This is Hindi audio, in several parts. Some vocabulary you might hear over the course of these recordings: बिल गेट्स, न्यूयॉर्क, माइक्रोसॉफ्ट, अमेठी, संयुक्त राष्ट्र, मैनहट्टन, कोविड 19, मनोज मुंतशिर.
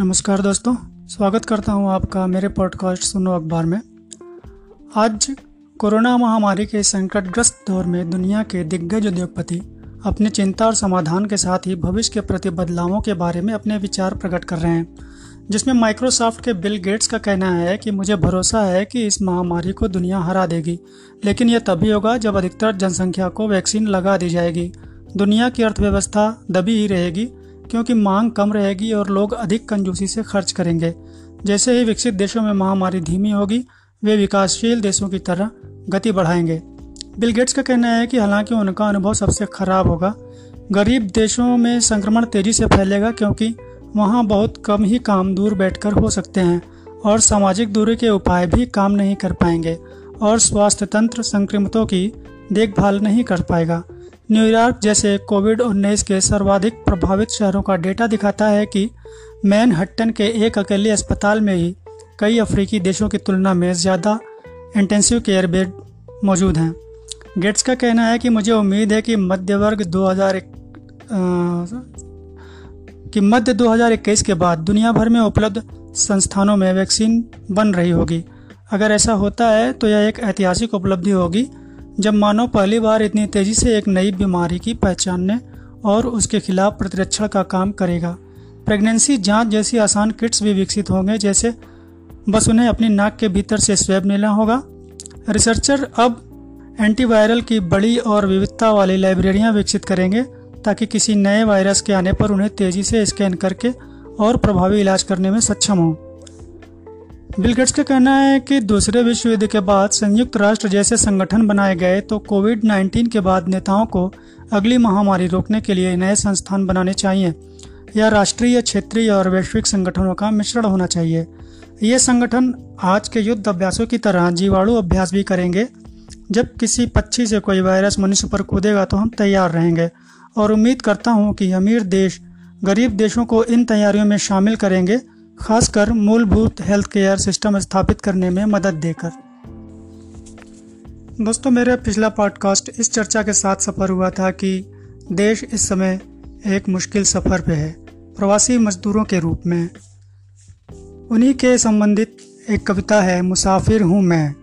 नमस्कार दोस्तों, स्वागत करता हूं आपका मेरे पॉडकास्ट सुनो अखबार में। आज कोरोना महामारी के संकटग्रस्त दौर में दुनिया के दिग्गज उद्योगपति अपनी चिंता और समाधान के साथ ही भविष्य के प्रति बदलावों के बारे में अपने विचार प्रकट कर रहे हैं, जिसमें माइक्रोसॉफ्ट के बिल गेट्स का कहना है कि मुझे भरोसा है कि इस महामारी को दुनिया हरा देगी, लेकिन यह तभी होगा जब अधिकतर जनसंख्या को वैक्सीन लगा दी जाएगी। दुनिया की अर्थव्यवस्था दबी ही रहेगी क्योंकि मांग कम रहेगी और लोग अधिक कंजूसी से खर्च करेंगे। जैसे ही विकसित देशों में महामारी धीमी होगी, वे विकासशील देशों की तरह गति बढ़ाएंगे। बिल गेट्स का कहना है कि हालांकि उनका अनुभव सबसे खराब होगा, गरीब देशों में संक्रमण तेजी से फैलेगा क्योंकि वहां बहुत कम ही काम दूर बैठकर हो सकते हैं और सामाजिक दूरी के उपाय भी काम नहीं कर पाएंगे और स्वास्थ्य तंत्र संक्रमितों की देखभाल नहीं कर पाएगा। न्यूयॉर्क जैसे कोविड 19 के सर्वाधिक प्रभावित शहरों का डेटा दिखाता है कि मैनहट्टन के एक अकेले अस्पताल में ही कई अफ्रीकी देशों की तुलना में ज़्यादा इंटेंसिव केयर बेड मौजूद हैं। गेट्स का कहना है कि मुझे उम्मीद है कि मध्य 2021 के बाद दुनिया भर में उपलब्ध संस्थानों में वैक्सीन बन रही होगी। अगर ऐसा होता है तो यह एक ऐतिहासिक उपलब्धि होगी, जब मानव पहली बार इतनी तेज़ी से एक नई बीमारी की पहचानने और उसके खिलाफ प्रतिरक्षण का काम करेगा। प्रेगनेंसी जांच जैसी आसान किट्स भी विकसित होंगे, जैसे बस उन्हें अपनी नाक के भीतर से स्वैब लेना होगा। रिसर्चर अब एंटीवायरल की बड़ी और विविधता वाली लाइब्रेरियां विकसित करेंगे ताकि किसी नए वायरस के आने पर उन्हें तेज़ी से स्कैन करके और प्रभावी इलाज करने में सक्षम हों। बिल गेट्स का कहना है कि दूसरे विश्व युद्ध के बाद संयुक्त राष्ट्र जैसे संगठन बनाए गए तो कोविड 19 के बाद नेताओं को अगली महामारी रोकने के लिए नए संस्थान बनाने चाहिए। यह राष्ट्रीय, क्षेत्रीय और वैश्विक संगठनों का मिश्रण होना चाहिए। ये संगठन आज के युद्ध अभ्यासों की तरह जीवाणु अभ्यास भी करेंगे। जब किसी पक्षी से कोई वायरस मनुष्य पर कूदेगा तो हम तैयार रहेंगे और उम्मीद करता हूँ कि अमीर देश गरीब देशों को इन तैयारियों में शामिल करेंगे, खासकर मूलभूत हेल्थ केयर सिस्टम स्थापित करने में मदद देकर। दोस्तों, मेरा पिछला पॉडकास्ट इस चर्चा के साथ सफर हुआ था कि देश इस समय एक मुश्किल सफ़र पे है, प्रवासी मजदूरों के रूप में। उन्हीं के संबंधित एक कविता है मुसाफिर हूँ मैं,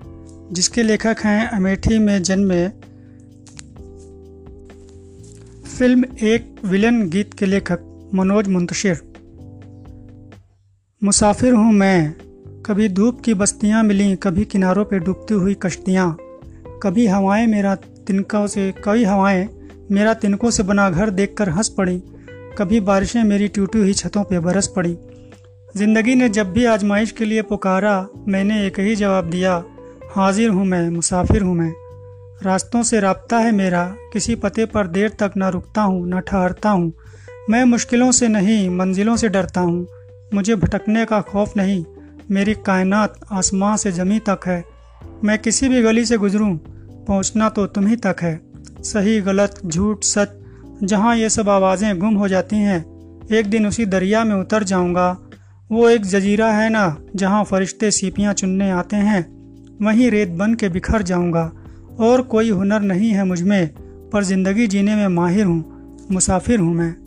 जिसके लेखक हैं अमेठी में जन्मे फिल्म एक विलन गीत के लेखक मनोज मुंतशिर। मुसाफिर हूँ मैं, कभी धूप की बस्तियाँ मिलीं, कभी किनारों पे डूबती हुई कश्तियाँ, कभी हवाएं मेरा तिनकों से बना घर देखकर हंस पड़ी, कभी बारिशें मेरी टूटी हुई छतों पे बरस पड़ी। ज़िंदगी ने जब भी आजमाइश के लिए पुकारा, मैंने एक ही जवाब दिया, हाजिर हूँ मैं, मुसाफिर हूँ मैं। रास्तों से राब्ता है मेरा, किसी पते पर देर तक ना रुकता हूँ ना ठहरता हूँ। मैं मुश्किलों से नहीं, मंजिलों से डरता हूँ। मुझे भटकने का खौफ नहीं, मेरी कायनात आसमां से ज़मीं तक है। मैं किसी भी गली से गुजरूं, पहुंचना तो तुम्हीं तक है। सही गलत झूठ सच, जहां ये सब आवाज़ें गुम हो जाती हैं, एक दिन उसी दरिया में उतर जाऊंगा। वो एक जजीरा है ना, जहां फरिश्ते सीपियां चुनने आते हैं, वहीं रेत बन के बिखर जाऊंगा। और कोई हुनर नहीं है मुझ में, पर ज़िंदगी जीने में माहिर हूँ, मुसाफिर हूँ मैं।